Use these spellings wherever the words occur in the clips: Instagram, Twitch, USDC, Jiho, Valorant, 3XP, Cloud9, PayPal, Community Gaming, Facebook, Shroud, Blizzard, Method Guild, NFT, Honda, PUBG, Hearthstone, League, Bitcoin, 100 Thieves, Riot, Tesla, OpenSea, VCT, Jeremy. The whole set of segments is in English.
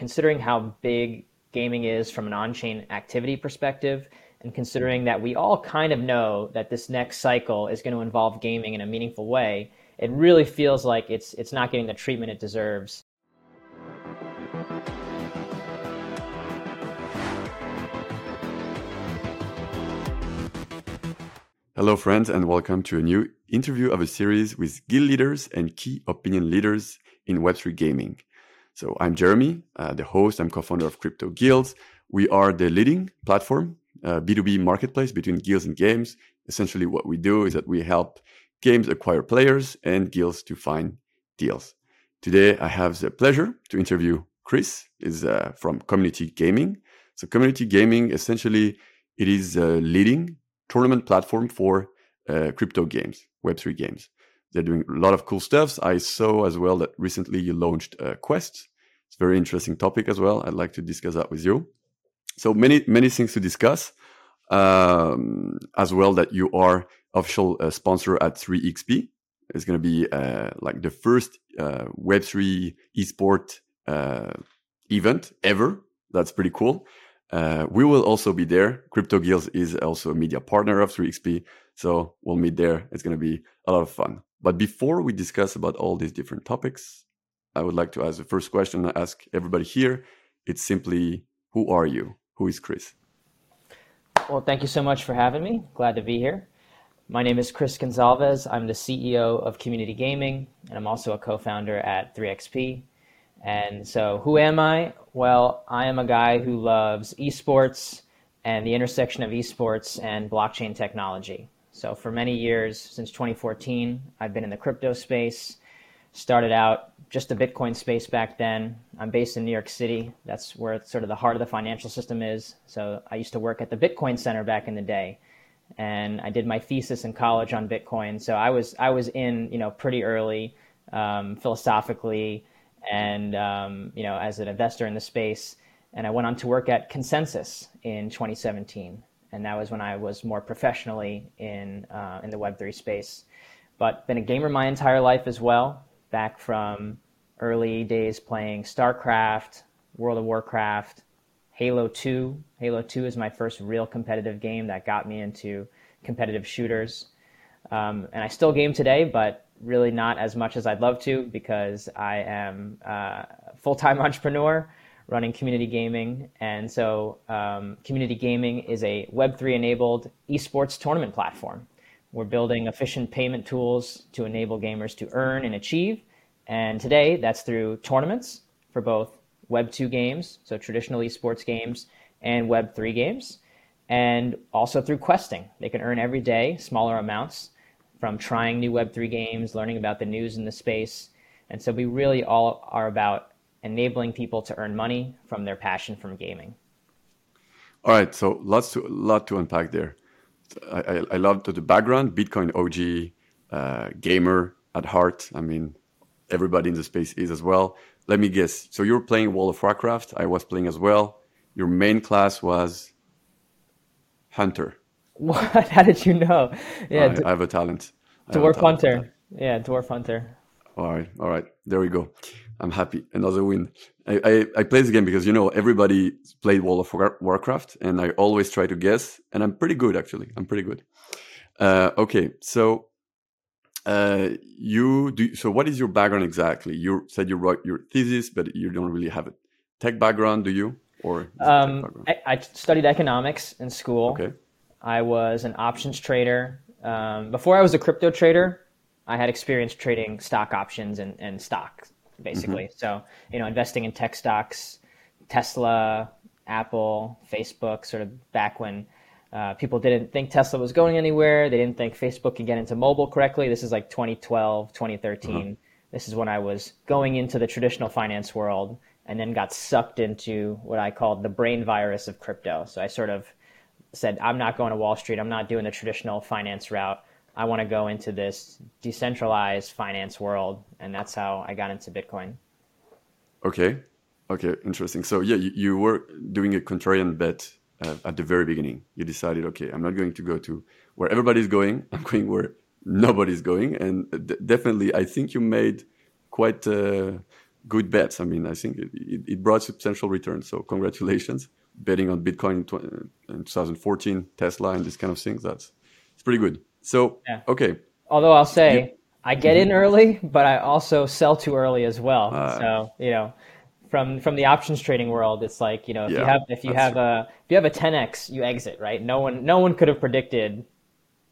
considering how big gaming is from an on-chain activity perspective, and considering that we all kind of know that this next cycle is going to involve gaming in a meaningful way, it really feels like it's not getting the treatment it deserves. Hello, friends, and welcome to a new interview of a series with guild leaders and key opinion leaders in Web3 gaming. So I'm Jeremy, the host. I'm co-founder of Crypto Guilds. We are the leading platform, B2B marketplace between guilds and games. Essentially, what we do is that we help games acquire players and guilds to find deals. Today, I have the pleasure to interview Chris. He's from Community Gaming. So Community Gaming, essentially, it is leading tournament platform for crypto games, Web3 games. They're doing a lot of cool stuff. I saw as well that recently you launched Quest. It's a very interesting topic as well. I'd like to discuss that with you. So many things to discuss. As well that you are official sponsor at 3XP. It's going to be like the first Web3 esport event ever. That's pretty cool. We will also be there. Crypto Guilds is also a media partner of 3XP, so we'll meet there. It's going to be a lot of fun. But before we discuss about all these different topics, I would like to ask the first question I ask everybody here. It's simply, who are you? Who is Chris? Well, thank you so much for having me. Glad to be here. My name is Chris Gonzalez. I'm the CEO of Community Gaming, and I'm also a co-founder at 3XP. And so who am I? Well, I am a guy who loves esports and the intersection of esports and blockchain technology. So for many years, since 2014, I've been in the crypto space, started out just the Bitcoin space back then. I'm based in New York City. That's where sort of the heart of the financial system is. So I used to work at the Bitcoin Center back in the day, and I did my thesis in college on Bitcoin. So I was in, pretty early philosophically, and as an investor in the space. And I went on to work at ConsenSys in 2017, and that was when I was more professionally in the Web3 space. But been a gamer my entire life as well, back from early days playing StarCraft, World of Warcraft, Halo 2. Halo 2 is my first real competitive game that got me into competitive shooters. And I still game today, but really not as much as I'd love to, because I am a full-time entrepreneur running Community Gaming. And so Community Gaming is a Web3-enabled esports tournament platform. We're building efficient payment tools to enable gamers to earn and achieve. And today, that's through tournaments for both Web2 games, so traditional esports games, and Web3 games, and also through questing. They can earn every day smaller amounts from trying new Web3 games, learning about the news in the space. And so we really all are about enabling people to earn money from their passion from gaming. All right, so a lot to unpack there. I love the background, Bitcoin OG, gamer at heart. I mean, everybody in the space is as well. Let me guess, so you're playing World of Warcraft, I was playing as well. Your main class was Hunter. What? How did you know? Yeah, I have a talent. Dwarf Hunter. Yeah, Dwarf Hunter. All right. There we go. I'm happy. Another win. I play this game because, everybody played World of Warcraft, and I always try to guess, and I'm pretty good, actually. I'm pretty good. Okay, so so what is your background exactly? You said you wrote your thesis, but you don't really have a tech background, do you? Or I studied economics in school. Okay. I was an options trader. Before I was a crypto trader, I had experience trading stock options and stocks, basically. Mm-hmm. So, investing in tech stocks, Tesla, Apple, Facebook, sort of back when people didn't think Tesla was going anywhere. They didn't think Facebook could get into mobile correctly. This is like 2012, 2013. Mm-hmm. This is when I was going into the traditional finance world and then got sucked into what I called the brain virus of crypto. So I sort of said, I'm not going to Wall Street. I'm not doing the traditional finance route. I want to go into this decentralized finance world. And that's how I got into Bitcoin. Okay. Interesting. So yeah, you were doing a contrarian bet at the very beginning. You decided, okay, I'm not going to go to where everybody's going. I'm going where nobody's going. And definitely, I think you made quite good bets. I mean, I think it brought substantial returns. So congratulations. Betting on Bitcoin in 2014, Tesla, and these kind of things, it's pretty good. So, yeah. Okay. Although I'll say, I get in early, but I also sell too early as well. So, from the options trading world, it's like, if you have a 10x, you exit, right? No one could have predicted,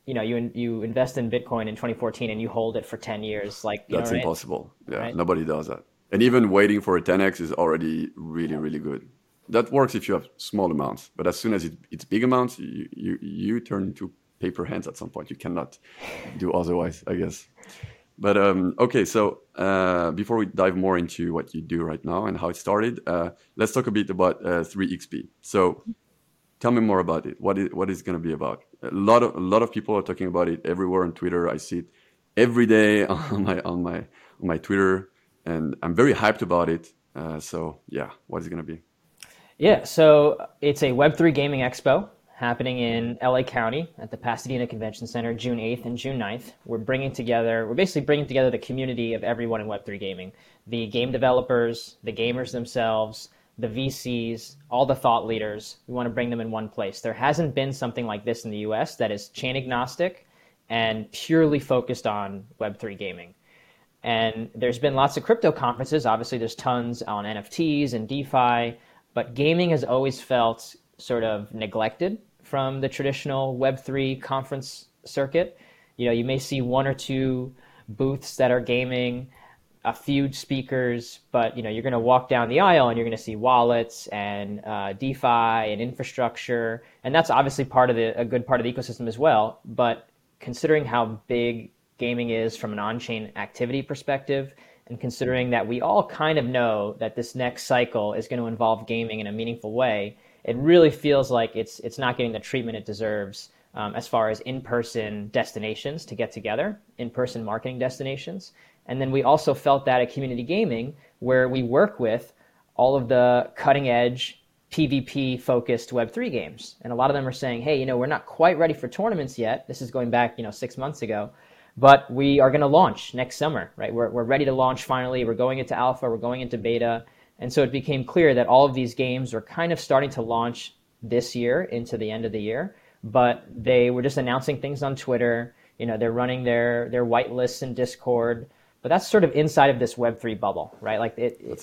you invest in Bitcoin in 2014 and you hold it for 10 years. That's impossible. Right? Yeah, right? Nobody does that. And even waiting for a 10x is already really, really good. That works if you have small amounts, but as soon as it's big amounts, you turn into paper hands at some point. You cannot do otherwise, I guess. But okay, so before we dive more into what you do right now and how it started, let's talk a bit about 3XP. So tell me more about it. What is it going to be about? A lot of people are talking about it everywhere on Twitter. I see it every day on my Twitter, and I'm very hyped about it. So yeah, what is it going to be? Yeah, so it's a Web3 Gaming Expo happening in LA County at the Pasadena Convention Center, June 8th and June 9th. We're basically bringing together the community of everyone in Web3 gaming, the game developers, the gamers themselves, the VCs, all the thought leaders. We want to bring them in one place. There hasn't been something like this in the US that is chain agnostic and purely focused on Web3 gaming. And there's been lots of crypto conferences. Obviously, there's tons on NFTs and DeFi, but gaming has always felt sort of neglected from the traditional Web3 conference circuit. You may see one or two booths that are gaming, a few speakers, but you're going to walk down the aisle and you're going to see wallets and DeFi and infrastructure, and that's obviously a good part of the ecosystem as well. But considering how big gaming is from an on-chain activity perspective, and considering that we all kind of know that this next cycle is going to involve gaming in a meaningful way, it really feels like it's not getting the treatment it deserves as far as in-person destinations to get together, in-person marketing destinations. And then we also felt that at Community Gaming, where we work with all of the cutting-edge PvP-focused Web3 games, and a lot of them are saying, hey, we're not quite ready for tournaments yet. This is going back 6 months ago. But we are going to launch next summer, right? We're ready to launch finally. We're going into alpha. We're going into beta. And so it became clear that all of these games were kind of starting to launch this year into the end of the year. But they were just announcing things on Twitter. They're running their whitelists in Discord. But that's sort of inside of this Web3 bubble, right?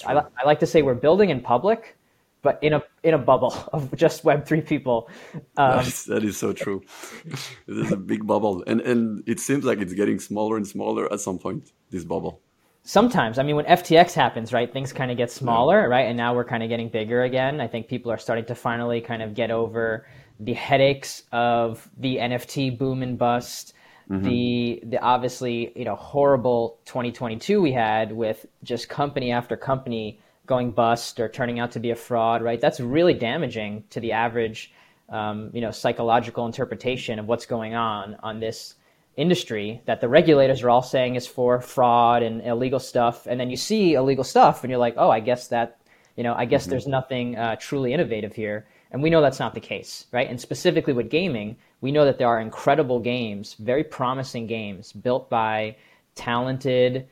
I like to say we're building in public, but in a bubble of just Web3 people. That is so true. This is a big bubble. And it seems like it's getting smaller and smaller at some point, this bubble. Sometimes. I mean, when FTX happens, right, things kind of get smaller, right? And now we're kind of getting bigger again. I think people are starting to finally kind of get over the headaches of the NFT boom and bust, the obviously, horrible 2022 we had with just company after company going bust or turning out to be a fraud, right? That's really damaging to the average, psychological interpretation of what's going on this industry that the regulators are all saying is for fraud and illegal stuff. And then you see illegal stuff and you're like, oh, I guess that, there's nothing truly innovative here. And we know that's not the case, right? And specifically with gaming, we know that there are incredible games, very promising games built by talented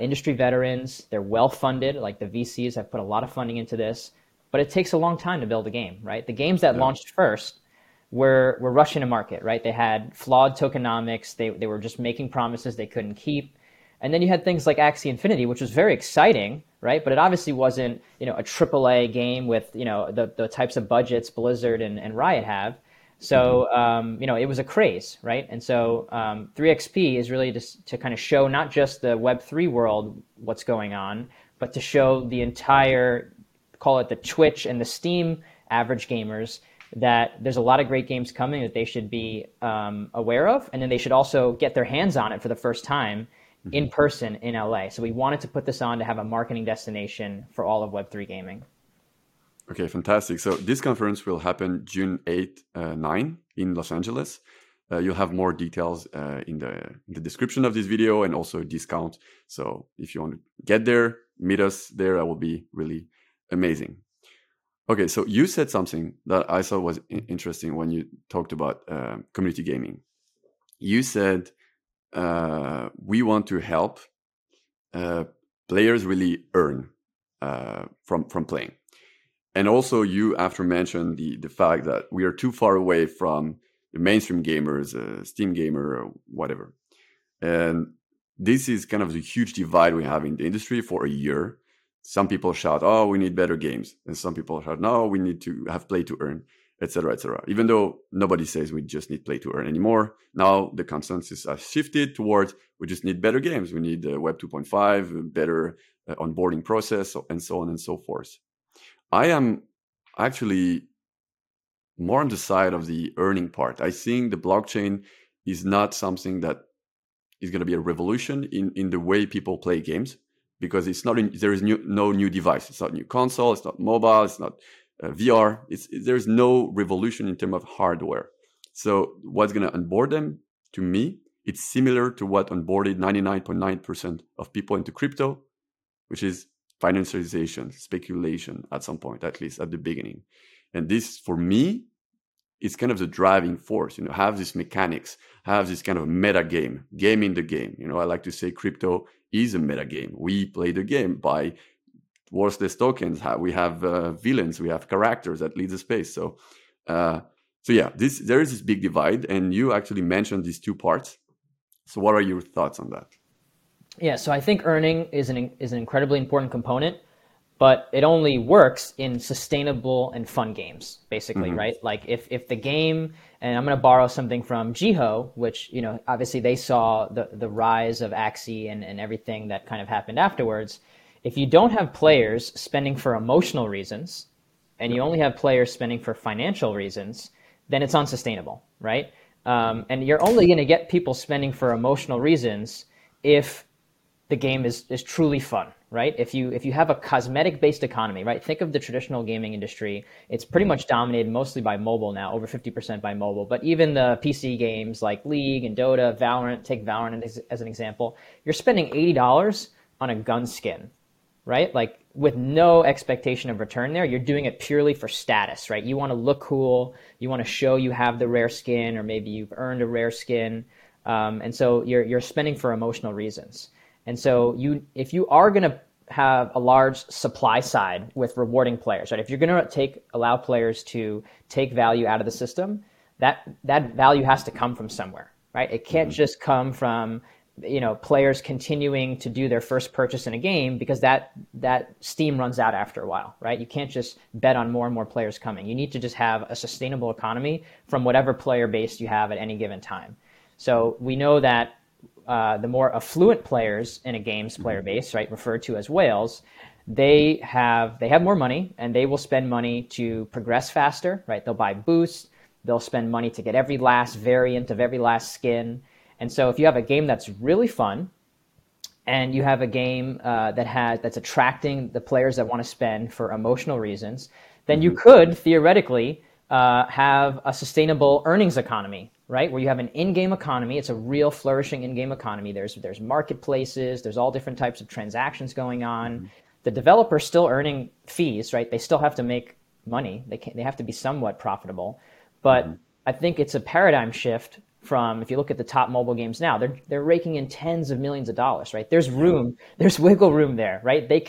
industry veterans. They're well-funded, like the VCs have put a lot of funding into this, but it takes a long time to build a game, right? The games that launched first were rushing to market, right? They had flawed tokenomics. They were just making promises they couldn't keep. And then you had things like Axie Infinity, which was very exciting, right? But it obviously wasn't, a AAA game with, the types of budgets Blizzard and Riot have. So, it was a craze, right? And so 3XP is really just to kind of show not just the Web3 world what's going on, but to show the entire, call it the Twitch and the Steam average gamers, that there's a lot of great games coming that they should be aware of. And then they should also get their hands on it for the first time in person in LA. So we wanted to put this on to have a marketing destination for all of Web3 gaming. Okay, fantastic. So this conference will happen June 8, 9 in Los Angeles. You'll have more details in the description of this video and also a discount. So if you want to get there, meet us there. That will be really amazing. Okay, so you said something that I thought was interesting when you talked about community gaming. You said we want to help players really earn from playing. And also, you after mentioned the fact that we are too far away from the mainstream gamers, Steam gamer, or whatever. And this is kind of the huge divide we have in the industry for a year. Some people shout, "Oh, we need better games," and some people shout, "No, we need to have play to earn," etc., etc. Even though nobody says we just need play to earn anymore, now the consensus has shifted towards we just need better games. We need Web 2.5, better onboarding process, and so on and so forth. I am actually more on the side of the earning part. I think the blockchain is not something that is going to be a revolution in the way people play games, because it's not. There is no new device. It's not new console. It's not mobile. It's not VR. There's no revolution in terms of hardware. So what's going to onboard them? To me, it's similar to what onboarded 99.9% of people into crypto, which is financialization, speculation at some point, at least at the beginning. And this, for me, is kind of the driving force, you know, have these mechanics, have this kind of meta game in the game. You know, I like to say crypto is a meta game. We play the game by worthless tokens. We have villains, we have characters that lead the space. So yeah, there is this big divide, and you actually mentioned these two parts. So what are your thoughts on that? Yeah, so I think earning is an incredibly important component, but it only works in sustainable and fun games, basically, mm-hmm. right? Like if the game, and I'm going to borrow something from Jiho, which, you know, obviously they saw the rise of Axie and everything that kind of happened afterwards. If you don't have players spending for emotional reasons, and you only have players spending for financial reasons, then it's unsustainable, right? And you're only going to get people spending for emotional reasons if the game is truly fun, right? If you have a cosmetic-based economy, right? Think of the traditional gaming industry. It's pretty much dominated mostly by mobile now, over 50% by mobile. But even the PC games like League and Dota, Valorant, take Valorant as an example, you're spending $80 on a gun skin, right? Like with no expectation of return there, you're doing it purely for status, right? You want to look cool. You want to show you have the rare skin, or maybe you've earned a rare skin. And so you're spending for emotional reasons. And so if you are going to have a large supply side with rewarding players, right? If you're going to allow players to take value out of the system, that value has to come from somewhere, right? It can't mm-hmm. just come from, you know, players continuing to do their first purchase in a game, because that steam runs out after a while, right? You can't just bet on more and more players coming. You need to just have a sustainable economy from whatever player base you have at any given time. So we know that the more affluent players in a game's player base, right, referred to as whales, they have more money, and they will spend money to progress faster, right? They'll buy boosts, they'll spend money to get every last variant of every last skin. And so if you have a game that's really fun, and you have a game that's attracting the players that want to spend for emotional reasons, then you could theoretically have a sustainable earnings economy, right? Where you have an in-game economy. It's a real flourishing in-game economy. There's marketplaces, there's all different types of transactions going on. Mm-hmm. The developer's still earning fees, right? They still have to make money. They have to be somewhat profitable. But I think it's a paradigm shift from, if you look at the top mobile games now, they're raking in tens of millions of dollars, right? There's wiggle room there, right? They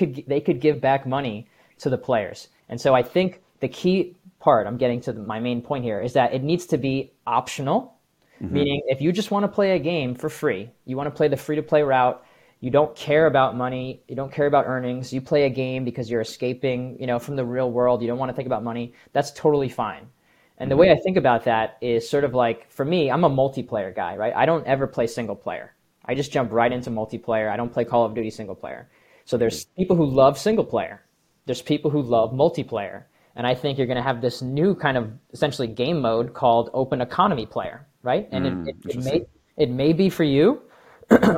could give back money to the players. And so I think the key part, I'm getting to my main point here, is that it needs to be optional, meaning if you just want to play a game for free, you want to play the free-to-play route, you don't care about money, you don't care about earnings, you play a game because you're escaping, you know, from the real world, you don't want to think about money, that's totally fine. And the way I think about that is sort of like, for me, I'm a multiplayer guy, right? I don't ever play single player. I just jump right into multiplayer. I don't play Call of Duty single player. So there's people who love single player. There's people who love multiplayer. And I think you're going to have this new kind of essentially game mode called open economy player, right? And it may be for you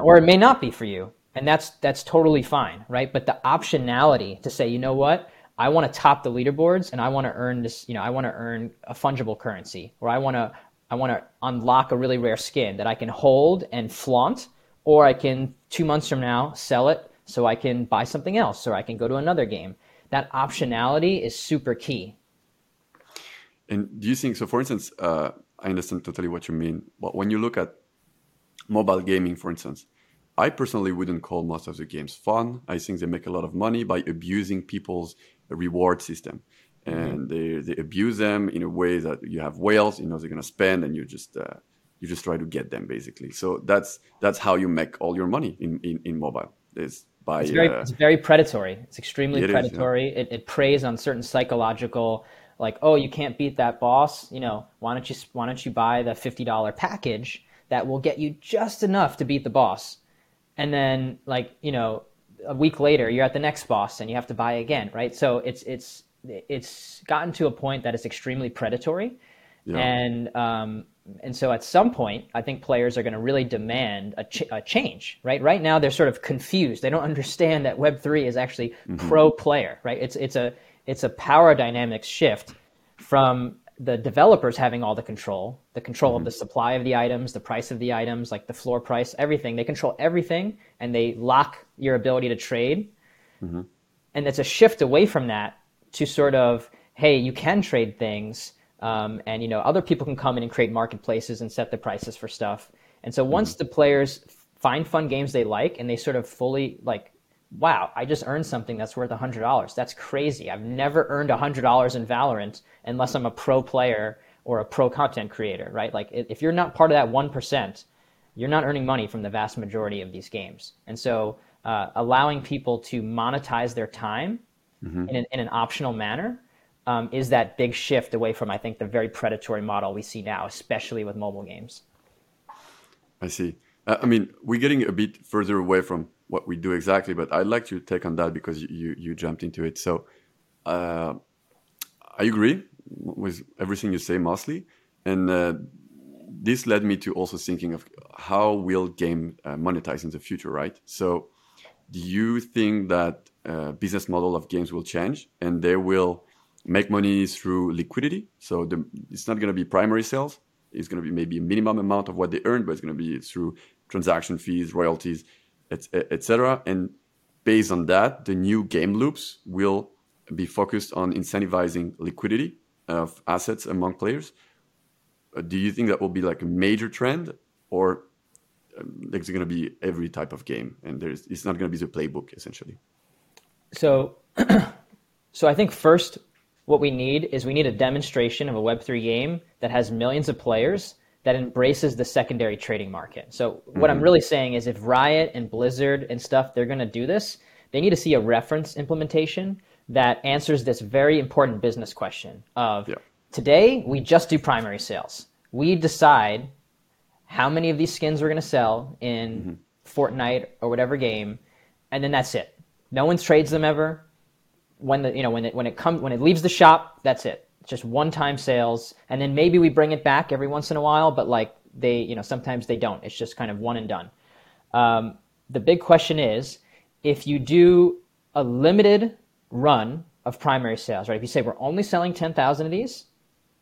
or it may not be for you. And that's totally fine, right? But the optionality to say, you know what? I want to top the leaderboards, and I want to earn this, you know, I want to earn a fungible currency, or I want to unlock a really rare skin that I can hold and flaunt, or I can 2 months from now sell it so I can buy something else, or I can go to another game. That optionality is super key. And do you think, so for instance, I understand totally what you mean, but when you look at mobile gaming, for instance, I personally wouldn't call most of the games fun. I think they make a lot of money by abusing people's reward system. And they abuse them in a way that you have whales, you know, they're going to spend, and you just try to get them, basically. So that's how you make all your money in mobile. It's very predatory. It's extremely predatory. Is, yeah. It preys on certain psychological, like, oh, you can't beat that boss. You know, why don't you buy the $50 package that will get you just enough to beat the boss? And then, like, you know, a week later, you're at the next boss and you have to buy again, right? So it's gotten to a point that it's extremely predatory. Yeah. And so at some point, I think players are going to really demand a change, right? Right now, they're sort of confused. They don't understand that Web3 is actually pro player, right? It's a power dynamics shift from the developers having all the control of the supply of the items, the price of the items, like the floor price, everything. They control everything, and they lock your ability to trade. Mm-hmm. And it's a shift away from that to sort of, hey, you can trade things. And, you know, other people can come in and create marketplaces and set the prices for stuff. And so once the players find fun games they like, and they sort of fully like, wow, I just earned something that's worth $100. That's crazy. I've never earned $100 in Valorant unless I'm a pro player or a pro content creator, right? Like if you're not part of that 1%, you're not earning money from the vast majority of these games. And so allowing people to monetize their time in an optional manner is that big shift away from, I think, the very predatory model we see now, especially with mobile games. I see. I mean, we're getting a bit further away from what we do exactly, but I'd like your take on that because you jumped into it. So I agree with everything you say mostly. And this led me to also thinking of how will game monetize in the future, right? So do you think that business model of games will change and they will make money through liquidity? So it's not going to be primary sales. It's going to be maybe a minimum amount of what they earn, but it's going to be through transaction fees, royalties, etc. And based on that, the new game loops will be focused on incentivizing liquidity of assets among players. Do you think that will be like a major trend, or it's going to be every type of game and it's not going to be the playbook essentially? So I think first, what we need is a demonstration of a Web3 game that has millions of players that embraces the secondary trading market. So what I'm really saying is if Riot and Blizzard and stuff, they're going to do this, they need to see a reference implementation that answers this very important business question of today, we just do primary sales. We decide how many of these skins we're going to sell in Fortnite or whatever game, and then that's it. No one trades them ever. When it leaves the shop, that's it. It's just one-time sales, and then maybe we bring it back every once in a while. But like sometimes they don't. It's just kind of one and done. The big question is, if you do a limited run of primary sales, right? If you say we're only selling 10,000 of these,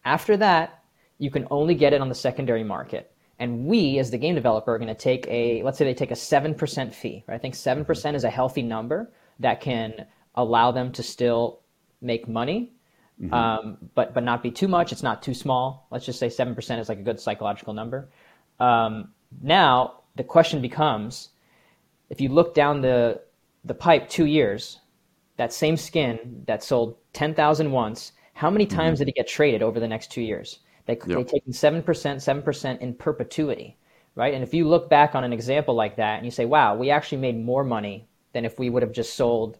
after that you can only get it on the secondary market. And we, as the game developer, are going to take let's say they take a 7% fee. Right? I think 7% is a healthy number that can allow them to still make money, but not be too much. It's not too small. Let's just say 7% is like a good psychological number. Now the question becomes, if you look down the pipe 2 years, that same skin that sold 10,000 once, how many times did it get traded over the next 2 years? They're taking 7% in perpetuity, right? And if you look back on an example like that and you say, wow, we actually made more money than if we would have just sold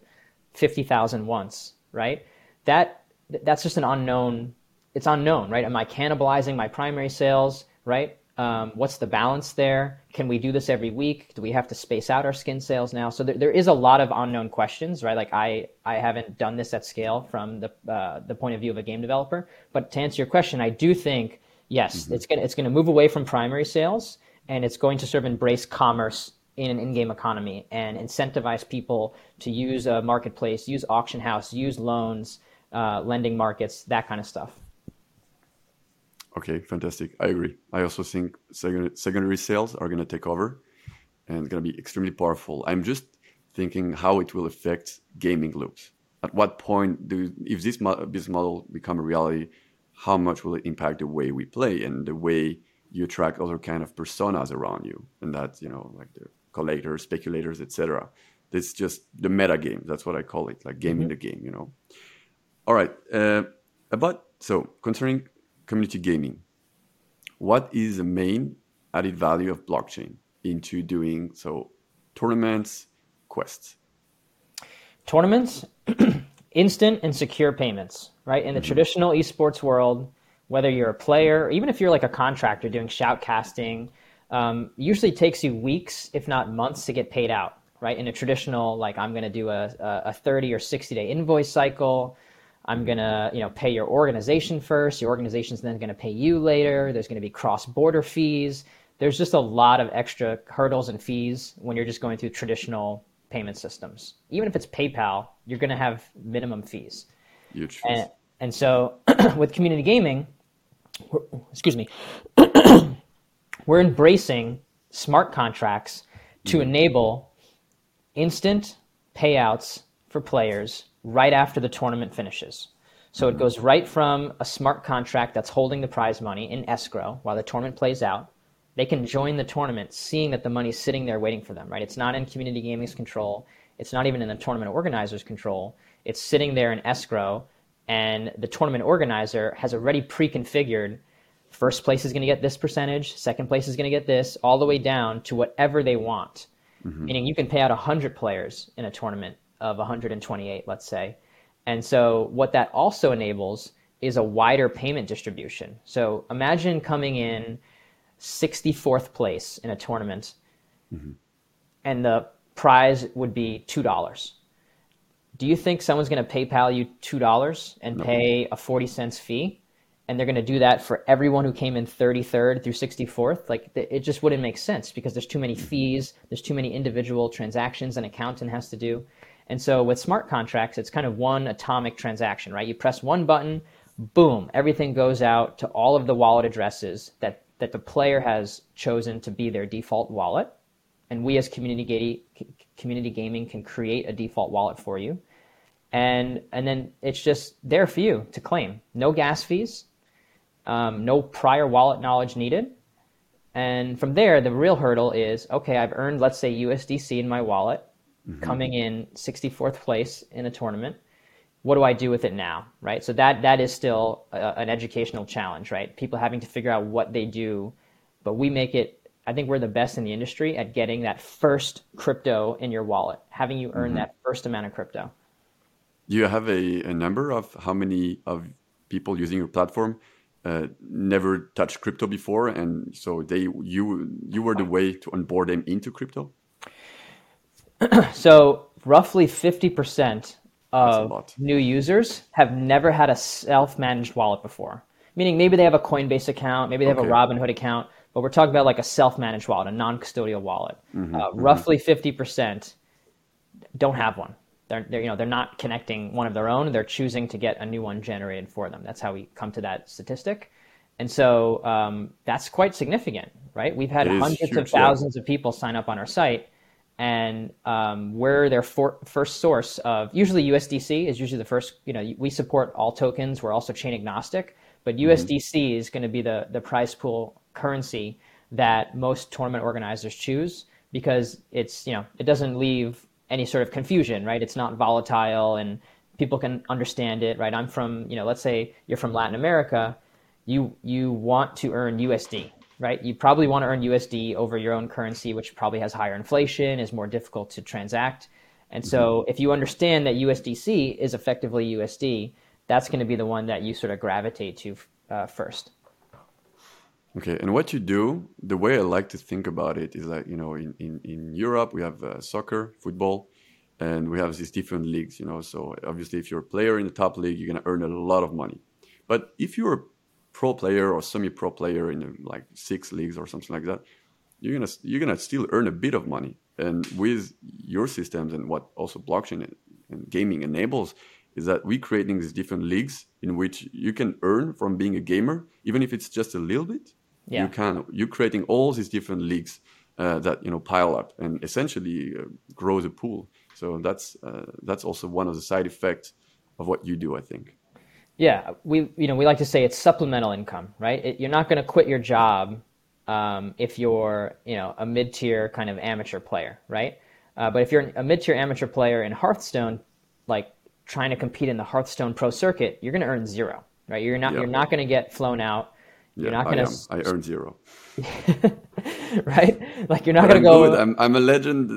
50,000 once, right? That's just an unknown. It's unknown, right? Am I cannibalizing my primary sales, right? What's the balance there? Can we do this every week? Do we have to space out our skin sales now? So there is a lot of unknown questions, right? Like I haven't done this at scale from the point of view of a game developer. But to answer your question, I do think yes, it's gonna move away from primary sales, and it's going to sort of embrace commerce in an in-game economy and incentivize people to use a marketplace, use auction house, use loans, lending markets, that kind of stuff. Okay, fantastic. I agree. I also think secondary sales are going to take over and it's going to be extremely powerful. I'm just thinking how it will affect gaming loops. At what point, if this business model become a reality, how much will it impact the way we play and the way you attract other kind of personas around you? And that's, you know, like the collators, speculators, etc. It's just the meta game. That's what I call it, like game in the game, you know. All right. Concerning community gaming, what is the main added value of blockchain into doing so tournaments, quests? Tournaments, instant and secure payments, right? In the traditional esports world, whether you're a player, or even if you're like a contractor doing shoutcasting, usually takes you weeks, if not months, to get paid out, right? In a traditional, like I'm going to do a 30 or 60 day invoice cycle. I'm going to, you know, pay your organization first. Your organization's then going to pay you later. There's going to be cross-border fees. There's just a lot of extra hurdles and fees when you're just going through traditional payment systems. Even if it's PayPal, you're going to have minimum fees. Huge fees. And so with community gaming, we're embracing smart contracts to enable instant payouts for players right after the tournament finishes. So it goes right from a smart contract that's holding the prize money in escrow while the tournament plays out. They can join the tournament seeing that the money's sitting there waiting for them, right? It's not in community gaming's control. It's not even in the tournament organizer's control. It's sitting there in escrow, and the tournament organizer has already pre-configured first place is going to get this percentage, second place is going to get this, all the way down to whatever they want. Meaning you can pay out 100 players in a tournament of 128, let's say. And so what that also enables is a wider payment distribution. So imagine coming in 64th place in a tournament and the prize would be $2. Do you think someone's going to PayPal you $2 and pay a 40 cents fee? And they're going to do that for everyone who came in 33rd through 64th? Like, it just wouldn't make sense because there's too many fees, there's too many individual transactions an accountant has to do. And so with smart contracts, it's kind of one atomic transaction, right? You press one button, boom, everything goes out to all of the wallet addresses that the player has chosen to be their default wallet. And we as community gaming can create a default wallet for you. And then it's just there for you to claim. No gas fees, no prior wallet knowledge needed. And from there, the real hurdle is, okay, I've earned, let's say, USDC in my wallet, coming in 64th place in a tournament. What do I do with it now, right? So that is still an educational challenge, right? People having to figure out what they do, but we make it, I think we're the best in the industry at getting that first crypto in your wallet, having you earn that first amount of crypto. Do you have a number of how many of people using your platform never touched crypto before, and so you were the way to onboard them into crypto? So roughly 50% of new users have never had a self-managed wallet before, meaning maybe they have a Coinbase account, maybe they have a Robinhood account, but we're talking about like a self-managed wallet, a non-custodial wallet. Roughly 50% don't have one. They're not connecting one of their own. They're choosing to get a new one generated for them. That's how we come to that statistic. And so that's quite significant, right? We've had hundreds of thousands of people sign up on our site. And we're their first source of, usually USDC is usually the first, you know, we support all tokens. We're also chain agnostic, but USDC is going to be the prize pool currency that most tournament organizers choose because it's, you know, it doesn't leave any sort of confusion, right? It's not volatile and people can understand it, right? I'm from, you know, let's say you're from Latin America, you want to earn USD, right? You probably want to earn USD over your own currency, which probably has higher inflation, is more difficult to transact. And so if you understand that USDC is effectively USD, that's going to be the one that you sort of gravitate to first. Okay. And what you do, the way I like to think about it is like, you know, in Europe, we have soccer, football, and we have these different leagues, you know. So obviously, if you're a player in the top league, you're going to earn a lot of money. But if you're a pro player or semi-pro player in like 6 leagues or something like that, you're going to still earn a bit of money. And with your systems and what also blockchain and gaming enables is that we're creating these different leagues in which you can earn from being a gamer, even if it's just a little bit. Yeah. You're creating all these different leagues that, you know, pile up and essentially grow the pool. So that's also one of the side effects of what you do, I think. Yeah, we like to say it's supplemental income, right? You're not going to quit your job if you're, you know, a mid-tier kind of amateur player, right? But if you're a mid-tier amateur player in Hearthstone, like trying to compete in the Hearthstone pro circuit, you're going to earn zero, right? You're not going to get flown out. You're not going to. I earn zero. Right? Like you're not going to go. Good. I'm a legend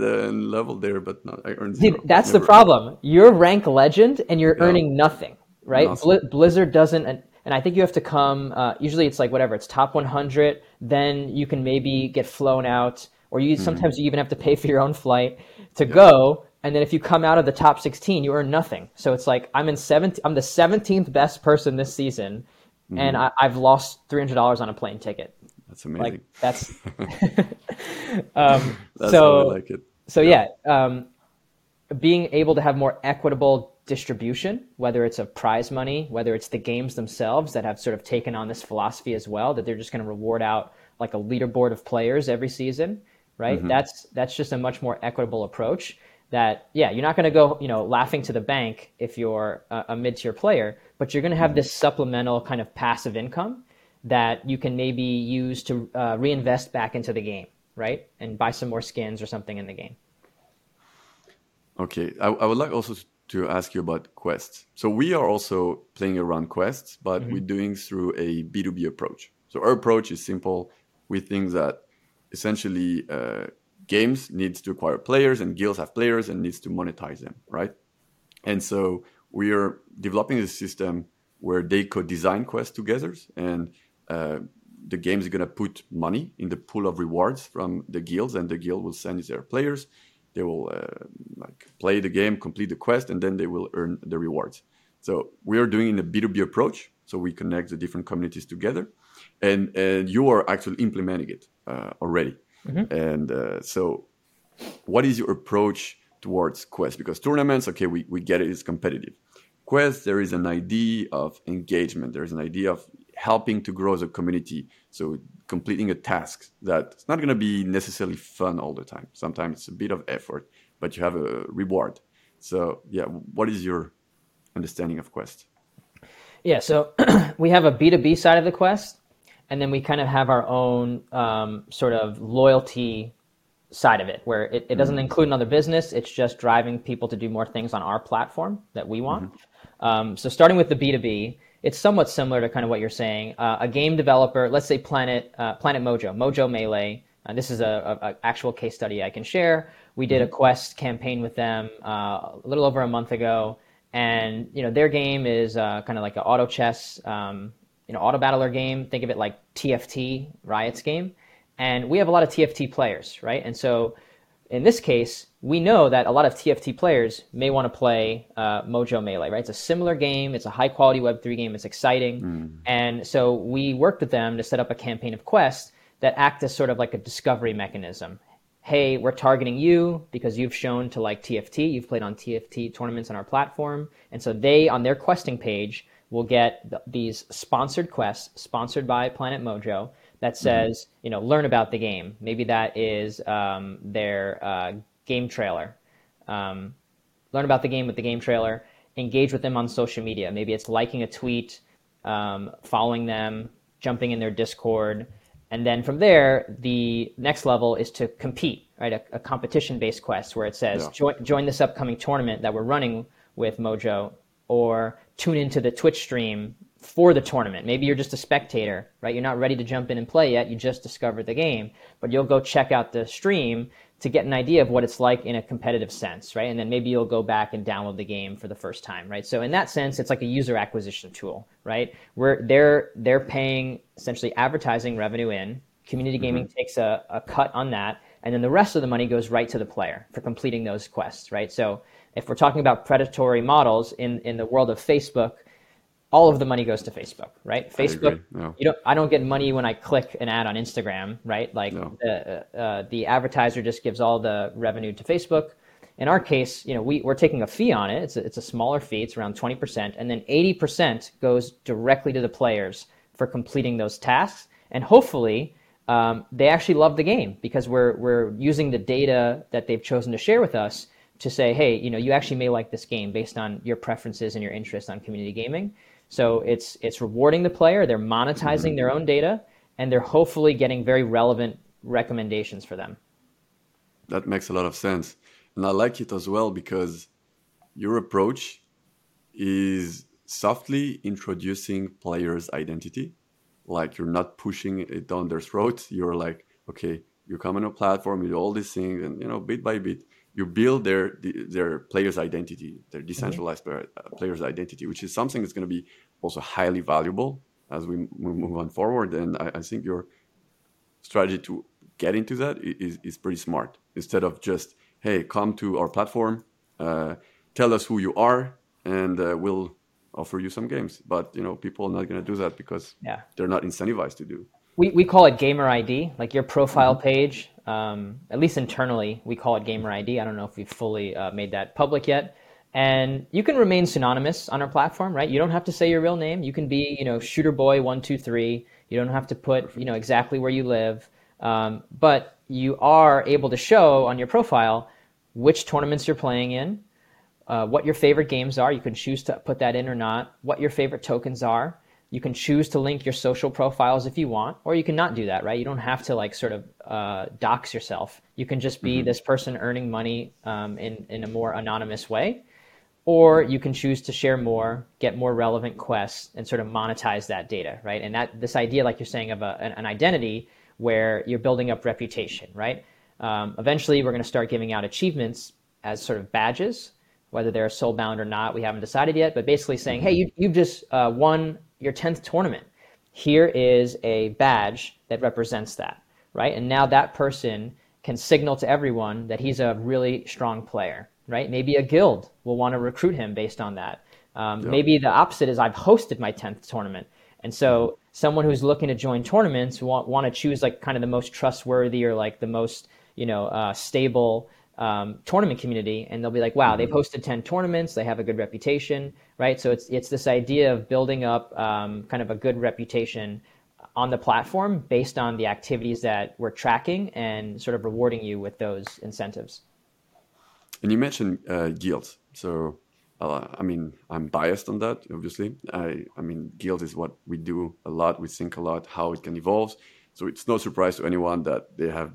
level there, but not, I earn zero. See, that's the problem. You're rank legend, and you're earning nothing, right? Nothing. Blizzard doesn't, and I think you have to come. Usually, it's like whatever. It's top 100. Then you can maybe get flown out, or you sometimes you even have to pay for your own flight to go. And then if you come out of the top 16, you earn nothing. So it's like I'm the 17th best person this season, and I've lost $300 on a plane ticket. That's amazing. Like, that's that's so. How I like it. So being able to have more equitable distribution, whether it's of prize money, whether it's the games themselves that have sort of taken on this philosophy as well, that they're just going to reward out like a leaderboard of players every season, right? That's just a much more equitable approach. That you're not going to go, you know, laughing to the bank if you're a mid-tier player, but you're going to have this supplemental kind of passive income that you can maybe use to reinvest back into the game, right? And buy some more skins or something in the game. Okay. I would like also to ask you about Quest. So we are also playing around Quest, but we're doing through a B2B approach. So our approach is simple. We think that essentially games needs to acquire players, and guilds have players and needs to monetize them, right? And so we are developing this system where they could design quests together, and the games are going to put money in the pool of rewards from the guilds, and the guild will send their players. They will like play the game, complete the quest, and then they will earn the rewards. So we are doing in a B2B approach. So we connect the different communities together, and you are actually implementing it already. And so what is your approach towards Quest? Because tournaments, okay, we get it, it's competitive. Quest, there is an idea of engagement. There is an idea of helping to grow the community. So completing a task that's not going to be necessarily fun all the time. Sometimes it's a bit of effort, but you have a reward. So yeah, what is your understanding of Quest? Yeah, so we have a B2B side of the Quest, and then we kind of have our own sort of loyalty side of it, where it doesn't include another business. It's just driving people to do more things on our platform that we want. So starting with the B2B, it's somewhat similar to kind of what you're saying. A game developer, let's say Planet Mojo Melee. This is a actual case study I can share. We did a Quest campaign with them a little over a month ago, and you know their game is kind of like an auto chess, auto battler game. Think of it like TFT, Riot's game. And we have a lot of TFT players, right? And so in this case, we know that a lot of TFT players may want to play Mojo Melee, right? It's a similar game. It's a high-quality Web3 game. It's exciting. And so we worked with them to set up a campaign of quests that act as sort of like a discovery mechanism. Hey, we're targeting you because you've shown to like TFT. You've played on TFT tournaments on our platform. And so they, on their questing page, will get these sponsored quests, sponsored by Planet Mojo, that says, you know, learn about the game. Maybe that is their game trailer. Learn about the game with the game trailer. Engage with them on social media. Maybe it's liking a tweet, following them, jumping in their Discord. And then from there, the next level is to compete, right? A competition-based quest where it says, join this upcoming tournament that we're running with Mojo, or tune into the Twitch stream for the tournament. Maybe you're just a spectator, right? You're not ready to jump in and play yet. You just discovered the game, but you'll go check out the stream to get an idea of what it's like in a competitive sense, right? And then maybe you'll go back and download the game for the first time, right? So in that sense, it's like a user acquisition tool, right? Where they're paying essentially advertising revenue in. Community gaming takes a cut on that, and then the rest of the money goes right to the player for completing those quests, right? So if we're talking about predatory models in the world of Facebook, all of the money goes to Facebook, right? Facebook, I don't get money when I click an ad on Instagram, right? Like the advertiser just gives all the revenue to Facebook. In our case, you know, we're taking a fee on it. It's a smaller fee. It's around 20%. And then 80% goes directly to the players for completing those tasks. And hopefully they actually love the game, because we're using the data that they've chosen to share with us to say, hey, you know, you actually may like this game based on your preferences and your interest on community gaming. So it's rewarding the player. They're monetizing their own data, and they're hopefully getting very relevant recommendations for them. That makes a lot of sense. And I like it as well because your approach is softly introducing players' identity. Like, you're not pushing it down their throat. You're like, okay, you come on a platform, you do all these things, and, you know, bit by bit, you build their player's identity, their decentralized player's identity, which is something that's going to be also highly valuable as we move on forward. And I think your strategy to get into that is pretty smart. Instead of just, hey, come to our platform, tell us who you are, and we'll offer you some games. But, you know, people are not going to do that because they're not incentivized to do. We call it gamer ID, like your profile page. At least internally, we call it gamer ID. I don't know if we've fully made that public yet. And you can remain synonymous on our platform, right? You don't have to say your real name. You can be, you know, shooterboy123. You don't have to put, you know, exactly where you live. But you are able to show on your profile which tournaments you're playing in, what your favorite games are. You can choose to put that in or not, what your favorite tokens are. You can choose to link your social profiles if you want, or you can not do that, right? You don't have to, like, sort of dox yourself. You can just be this person earning money in a more anonymous way, or you can choose to share more, get more relevant quests, and sort of monetize that data, right? And that this idea, like you're saying, of an identity where you're building up reputation, right? Eventually, we're going to start giving out achievements as sort of badges, whether they're soulbound or not. We haven't decided yet, but basically saying, hey, you've just won your 10th tournament. Here is a badge that represents that, right? And now that person can signal to everyone that he's a really strong player, right? Maybe a guild will want to recruit him based on that. Maybe the opposite is, I've hosted my 10th tournament. And so someone who's looking to join tournaments want to choose, like, kind of the most trustworthy or, like, the most, you know, stable tournament community, and they'll be like, wow, they've hosted 10 tournaments, they have a good reputation, right? So it's this idea of building up kind of a good reputation on the platform based on the activities that we're tracking and sort of rewarding you with those incentives. And you mentioned guilds. So, I mean, I'm biased on that, obviously. I mean, guilds is what we do a lot. We think a lot how it can evolve. So it's no surprise to anyone that they have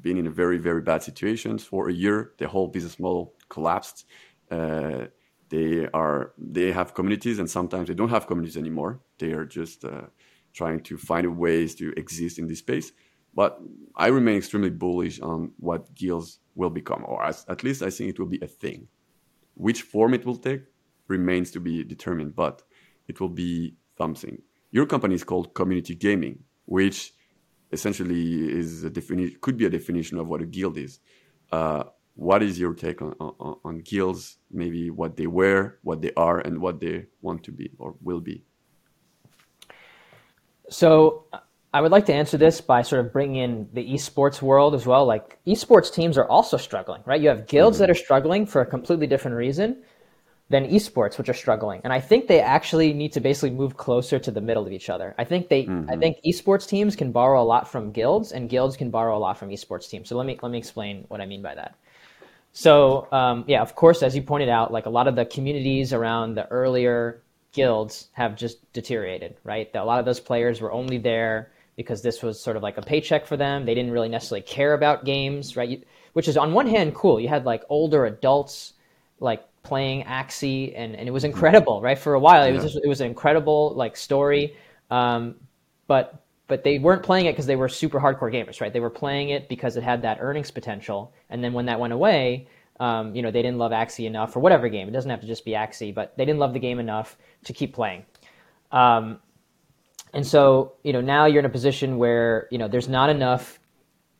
been in a very, very bad situation for a year. The whole business model collapsed. They have communities, and sometimes they don't have communities anymore. They are just trying to find ways to exist in this space. But I remain extremely bullish on what guilds will become, or at least I think it will be a thing. Which form it will take remains to be determined, but it will be something. Your company is called Community Gaming, which essentially is could be a definition of what a guild is. What is your take on guilds, maybe what they were, what they are, and what they want to be or will be? So I would like to answer this by sort of bringing in the esports world as well. Like, esports teams are also struggling, right? You have guilds that are struggling for a completely different reason than esports, which are struggling. And I think they actually need to basically move closer to the middle of each other. I think esports teams can borrow a lot from guilds, and guilds can borrow a lot from esports teams. So let me explain what I mean by that. So of course, as you pointed out, like, a lot of the communities around the earlier guilds have just deteriorated, right? A lot of those players were only there because this was sort of like a paycheck for them. They didn't really necessarily care about games, right? Which is, on one hand, cool. You had, like, older adults, like, playing Axie, and it was incredible, right? For a while, it was an incredible, like, story, but they weren't playing it because they were super hardcore gamers, right? They were playing it because it had that earnings potential, and then when that went away, you know, they didn't love Axie enough, or whatever game. It doesn't have to just be Axie, but they didn't love the game enough to keep playing. And so, you know, now you're in a position where, you know, there's not enough.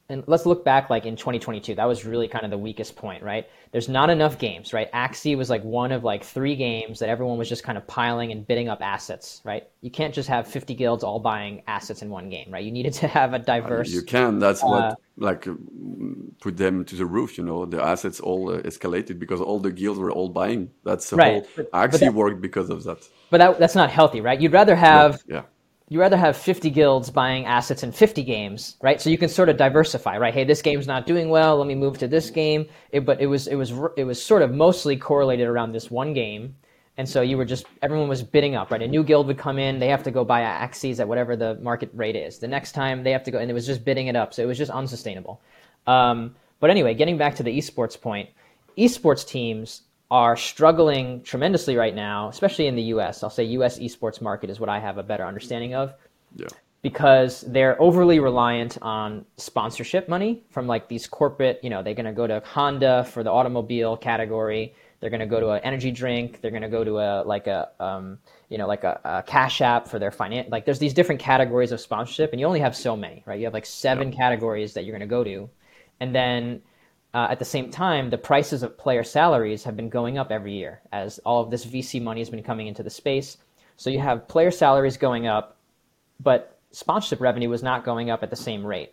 And let's look back, like, in 2022, that was really kind of the weakest point, right? There's not enough games, right? Axie was, like, one of, like, 3 games that everyone was just kind of piling and bidding up assets, right? You can't just have 50 guilds all buying assets in one game, right? You needed to have a diverse... You can. That's what, like, put them to the roof, you know? The assets all escalated because all the guilds were all buying. That's the whole... Axie worked because of that. But that's not healthy, right? You'd rather have... Yeah. You rather have 50 guilds buying assets in 50 games, right? So you can sort of diversify, right? Hey, this game's not doing well. Let me move to this game. But it was sort of mostly correlated around this one game, And so you were just, everyone was bidding up, right? A new guild would come in, they have to go buy Axies at whatever the market rate is. The next time they have to go, and it was just bidding it up. So it was just unsustainable. But anyway, getting back to the esports point, esports teams are struggling tremendously right now, especially in the US. I'll say US esports market is what I have a better understanding of. Yeah. Because they're overly reliant on sponsorship money from like these corporate, you know, they're going to go to Honda for the automobile category. They're going to go to an energy drink. They're going to go to a Cash App for their finance. Like there's these different categories of sponsorship and you only have so many, right? You have like 7 categories that you're going to go to. And then at the same time, the prices of player salaries have been going up every year as all of this VC money has been coming into the space. So you have player salaries going up, but sponsorship revenue was not going up at the same rate.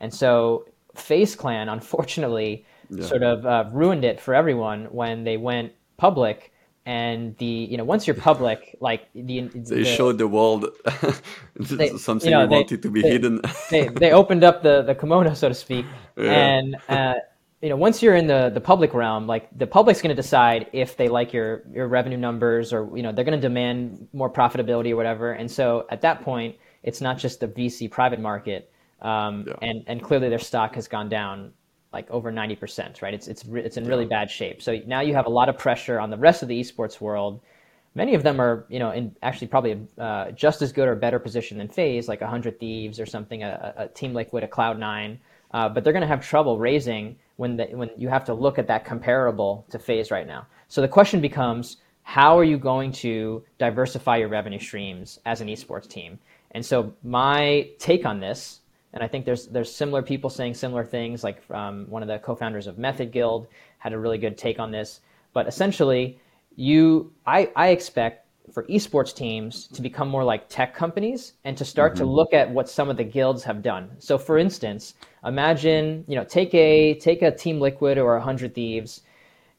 And so FaZe Clan, unfortunately, sort of ruined it for everyone when they went public. And once you're public, like they showed the world something wanted to be hidden. they opened up the kimono, so to speak. Yeah. And, once you're in the public realm, like the public's going to decide if they like your revenue numbers or, they're going to demand more profitability or whatever. And so at that point, it's not just the VC private market, and clearly their stock has gone down like over 90%, right? It's in really bad shape. So now you have a lot of pressure on the rest of the esports world. Many of them are, in actually probably just as good or better position than FaZe, like 100 Thieves or something, a Team Liquid, a Cloud9, but they're going to have trouble raising when you have to look at that comparable to FaZe right now. So the question becomes, how are you going to diversify your revenue streams as an esports team? And so my take on this, and I think there's similar people saying similar things, like one of the co-founders of Method Guild had a really good take on this. But essentially, I expect for esports teams to become more like tech companies and to start to look at what some of the guilds have done. So for instance, imagine, take a Team Liquid or 100 Thieves.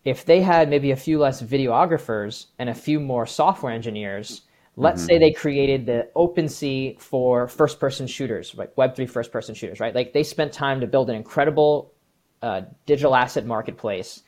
If they had maybe a few less videographers and a few more software engineers, let's say they created the OpenSea for first-person shooters, like Web3 first-person shooters, right? Like they spent time to build an incredible digital asset marketplace,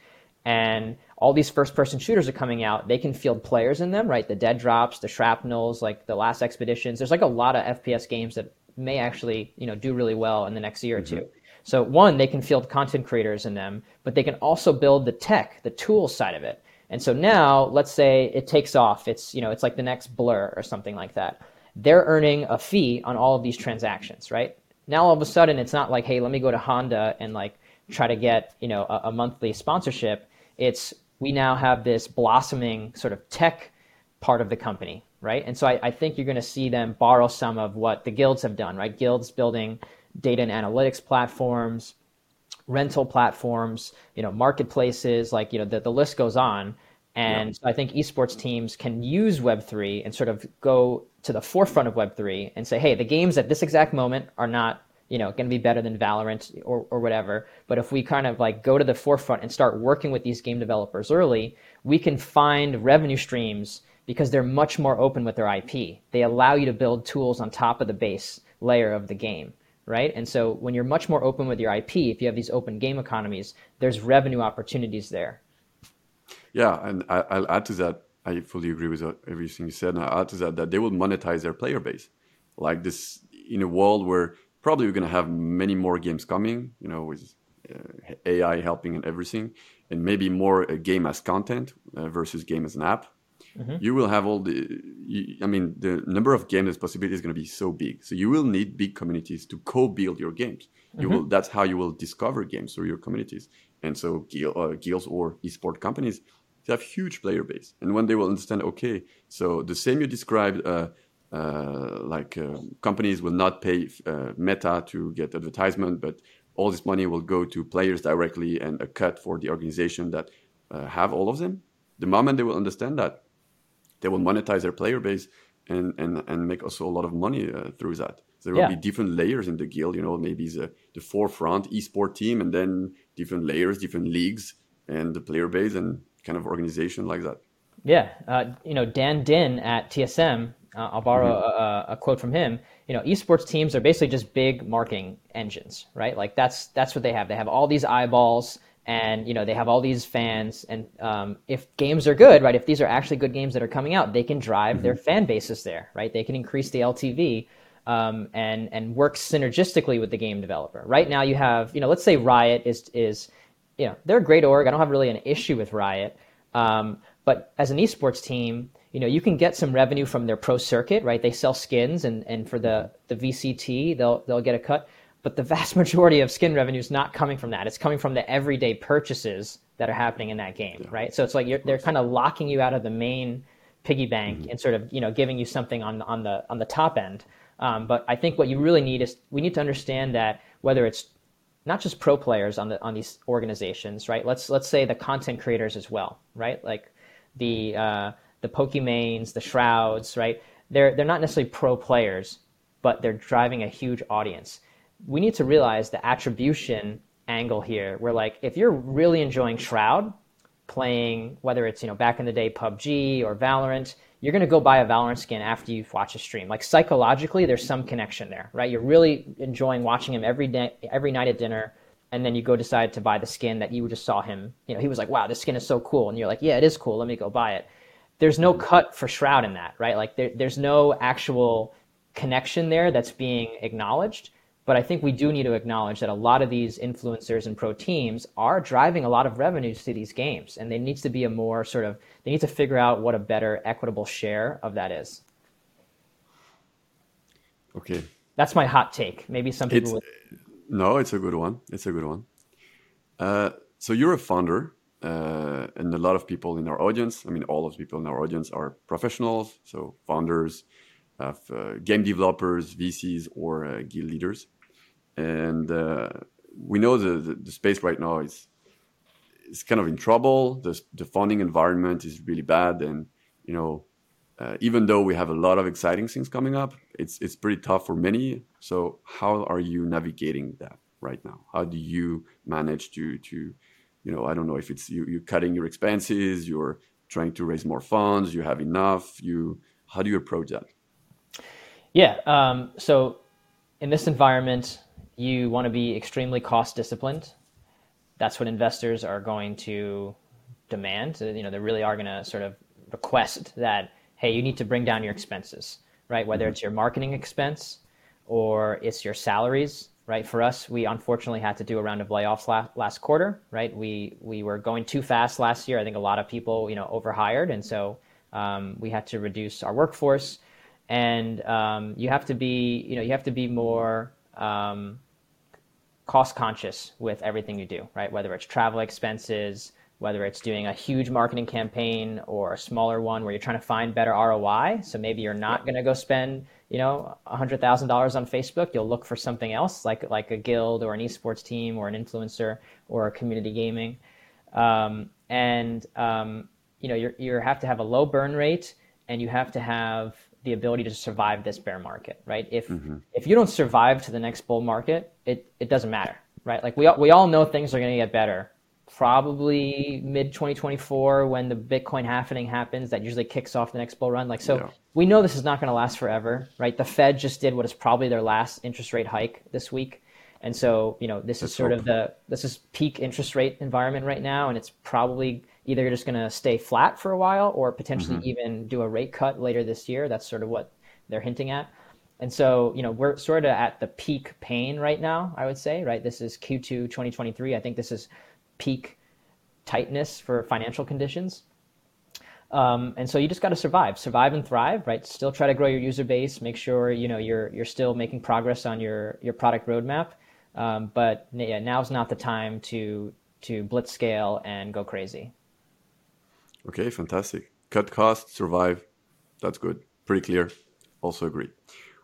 and all these first-person shooters are coming out. They can field players in them, right? The Dead Drops, the Shrapnels, like the Last Expeditions. There's like a lot of FPS games that may actually, do really well in the next year or two. So one, they can field content creators in them, but they can also build the tech, the tool side of it. And so now, let's say it takes off. It's it's like the next Blur or something like that. They're earning a fee on all of these transactions, right? Now all of a sudden, it's not like, hey, let me go to Honda and like try to get a monthly sponsorship. It's we now have this blossoming sort of tech part of the company, right? And so I think you're going to see them borrow some of what the guilds have done, right? Guilds building data and analytics platforms, rental platforms, marketplaces, like, the list goes on. And so I think esports teams can use Web3 and sort of go to the forefront of Web3 and say, hey, the games at this exact moment are not, going to be better than Valorant or whatever. But if we kind of like go to the forefront and start working with these game developers early, we can find revenue streams because they're much more open with their IP. They allow you to build tools on top of the base layer of the game. Right? And so when you're much more open with your IP, if you have these open game economies, there's revenue opportunities there. Yeah, and I'll add to that. I fully agree with everything you said. And I'll add to that they will monetize their player base. Like this, in a world where probably we're going to have many more games coming, with AI helping and everything, and maybe more a game as content versus game as an app. You will have the number of games possibility is going to be so big. So you will need big communities to co-build your games. That's how you will discover games through your communities. And so guilds or esport companies, they have huge player base. And when they will understand, okay, so the same you described, companies will not pay Meta to get advertisement, but all this money will go to players directly and a cut for the organization that have all of them. The moment they will understand that, they will monetize their player base and make also a lot of money through that. So there will be different layers in the guild, maybe the forefront esport team, and then different layers, different leagues, and the player base and kind of organization like that. Yeah. Dan Din at TSM, I'll borrow a quote from him. Esports teams are basically just big marketing engines, right? Like that's what they have. They have all these eyeballs. And, you know, they have all these fans, and if games are good, right, if these are actually good games that are coming out, they can drive their fan bases there, right? They can increase the LTV and work synergistically with the game developer. Right now you have, you know, let's say Riot is you know, they're a great org. I don't have really an issue with Riot. But as an esports team, you know, you can get some revenue from their pro circuit, right? They sell skins, and for the VCT, they'll get a cut. But the vast majority of skin revenue is not coming from that. It's coming from the everyday purchases that are happening in that game, right? So it's like they're kind of locking you out of the main piggy bank and sort of, you know, giving you something on the top end. But I think what you really need is we need to understand that whether it's not just pro players on these organizations, right? Let's say the content creators as well, right? Like the Pokemanes, the Shrouds, right? They're not necessarily pro players, but they're driving a huge audience. We need to realize the attribution angle here. We're like, if you're really enjoying Shroud, playing, whether it's, you know, back in the day PUBG or Valorant, you're going to go buy a Valorant skin after you watch a stream. Like psychologically, there's some connection there, right? You're really enjoying watching him every day, every night at dinner, and then you go decide to buy the skin that you just saw him. You know, he was like, wow, this skin is so cool. And you're like, yeah, it is cool. Let me go buy it. There's no cut for Shroud in that, right? Like there's no actual connection there that's being acknowledged. But I think we do need to acknowledge that a lot of these influencers and pro teams are driving a lot of revenues to these games, and there needs to be a more sort of, they need to figure out what a better equitable share of that is. Okay. That's my hot take. Maybe some people would... No, it's a good one. It's a good one. So you're a founder, and a lot of people in our audience, I mean, all of the people in our audience are professionals, so founders of game developers, VCs, or guild leaders. And we know the space right now is kind of in trouble. The funding environment is really bad, and you know, even though we have a lot of exciting things coming up, it's pretty tough for many. So how are you navigating that right now? How do you manage to you know, I don't know if it's you're cutting your expenses, you're trying to raise more funds, you have enough. How do you approach that? Yeah. So in this environment, you want to be extremely cost disciplined. That's what investors are going to demand. You know, they really are going to sort of request that, hey, you need to bring down your expenses, right? Whether it's your marketing expense or it's your salaries, right? For us, we unfortunately had to do a round of layoffs last quarter, right? We were going too fast last year. I think a lot of people, you know, overhired. And so we had to reduce our workforce. And you have to be more cost conscious with everything you do, right? Whether it's travel expenses, whether it's doing a huge marketing campaign or a smaller one where you're trying to find better ROI. So maybe you're not going to go spend, you know, $100,000 on Facebook. You'll look for something else like a guild or an esports team or an influencer or a community gaming. You know, you have to have a low burn rate, and you have to have the ability to survive this bear market, right? If you don't survive to the next bull market, it doesn't matter, right? Like we all know things are going to get better. Probably mid 2024 when the Bitcoin halving happens, that usually kicks off the next bull run. Like, so we know this is not going to last forever, right? The Fed just did what is probably their last interest rate hike this week. And so, you know, this is sort of this is peak interest rate environment right now. And it's probably either you're just going to stay flat for a while or potentially even do a rate cut later this year. That's sort of what they're hinting at. And so, you know, we're sort of at the peak pain right now, I would say, right? This is Q2 2023. I think this is peak tightness for financial conditions. And so you just got to survive and thrive, right? Still try to grow your user base, make sure, you know, you're still making progress on your product roadmap. But yeah, now's not the time to blitz scale and go crazy. Okay, fantastic. Cut costs, survive. That's good. Pretty clear. Also agree.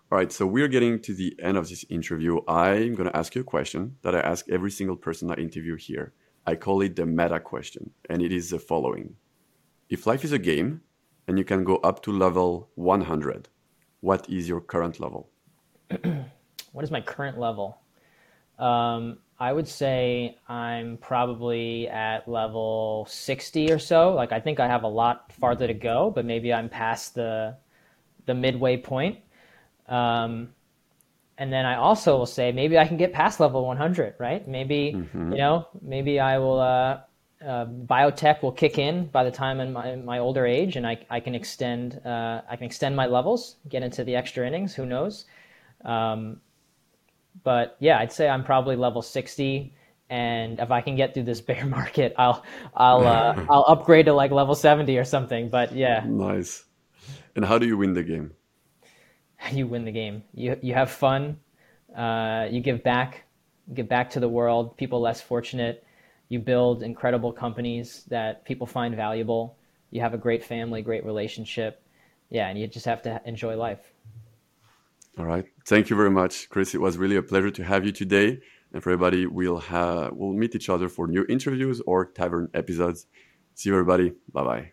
All right, so we're getting to the end of this interview. I'm going to ask you a question that I ask every single person I interview here. I call it the meta question, and it is the following. If life is a game and you can go up to level 100, what is your current level? What is my current level? I would say I'm probably at level 60 or so. Like, I think I have a lot farther to go, but maybe I'm past the midway point. And then I also will say, maybe I can get past level 100, right? Maybe, you know, maybe I will, biotech will kick in by the time in my older age, and I can extend my levels, get into the extra innings, who knows? But yeah, I'd say I'm probably level 60. And if I can get through this bear market, I'll upgrade to like level 70 or something. But yeah, nice. And how do you win the game? You win the game. You have fun. You give back to the world. People less fortunate. You build incredible companies that people find valuable. You have a great family, great relationship. Yeah, and you just have to enjoy life. All right. Thank you very much, Chris. It was really a pleasure to have you today. Everybody, we'll meet each other for new interviews or tavern episodes. See you, everybody. Bye-bye.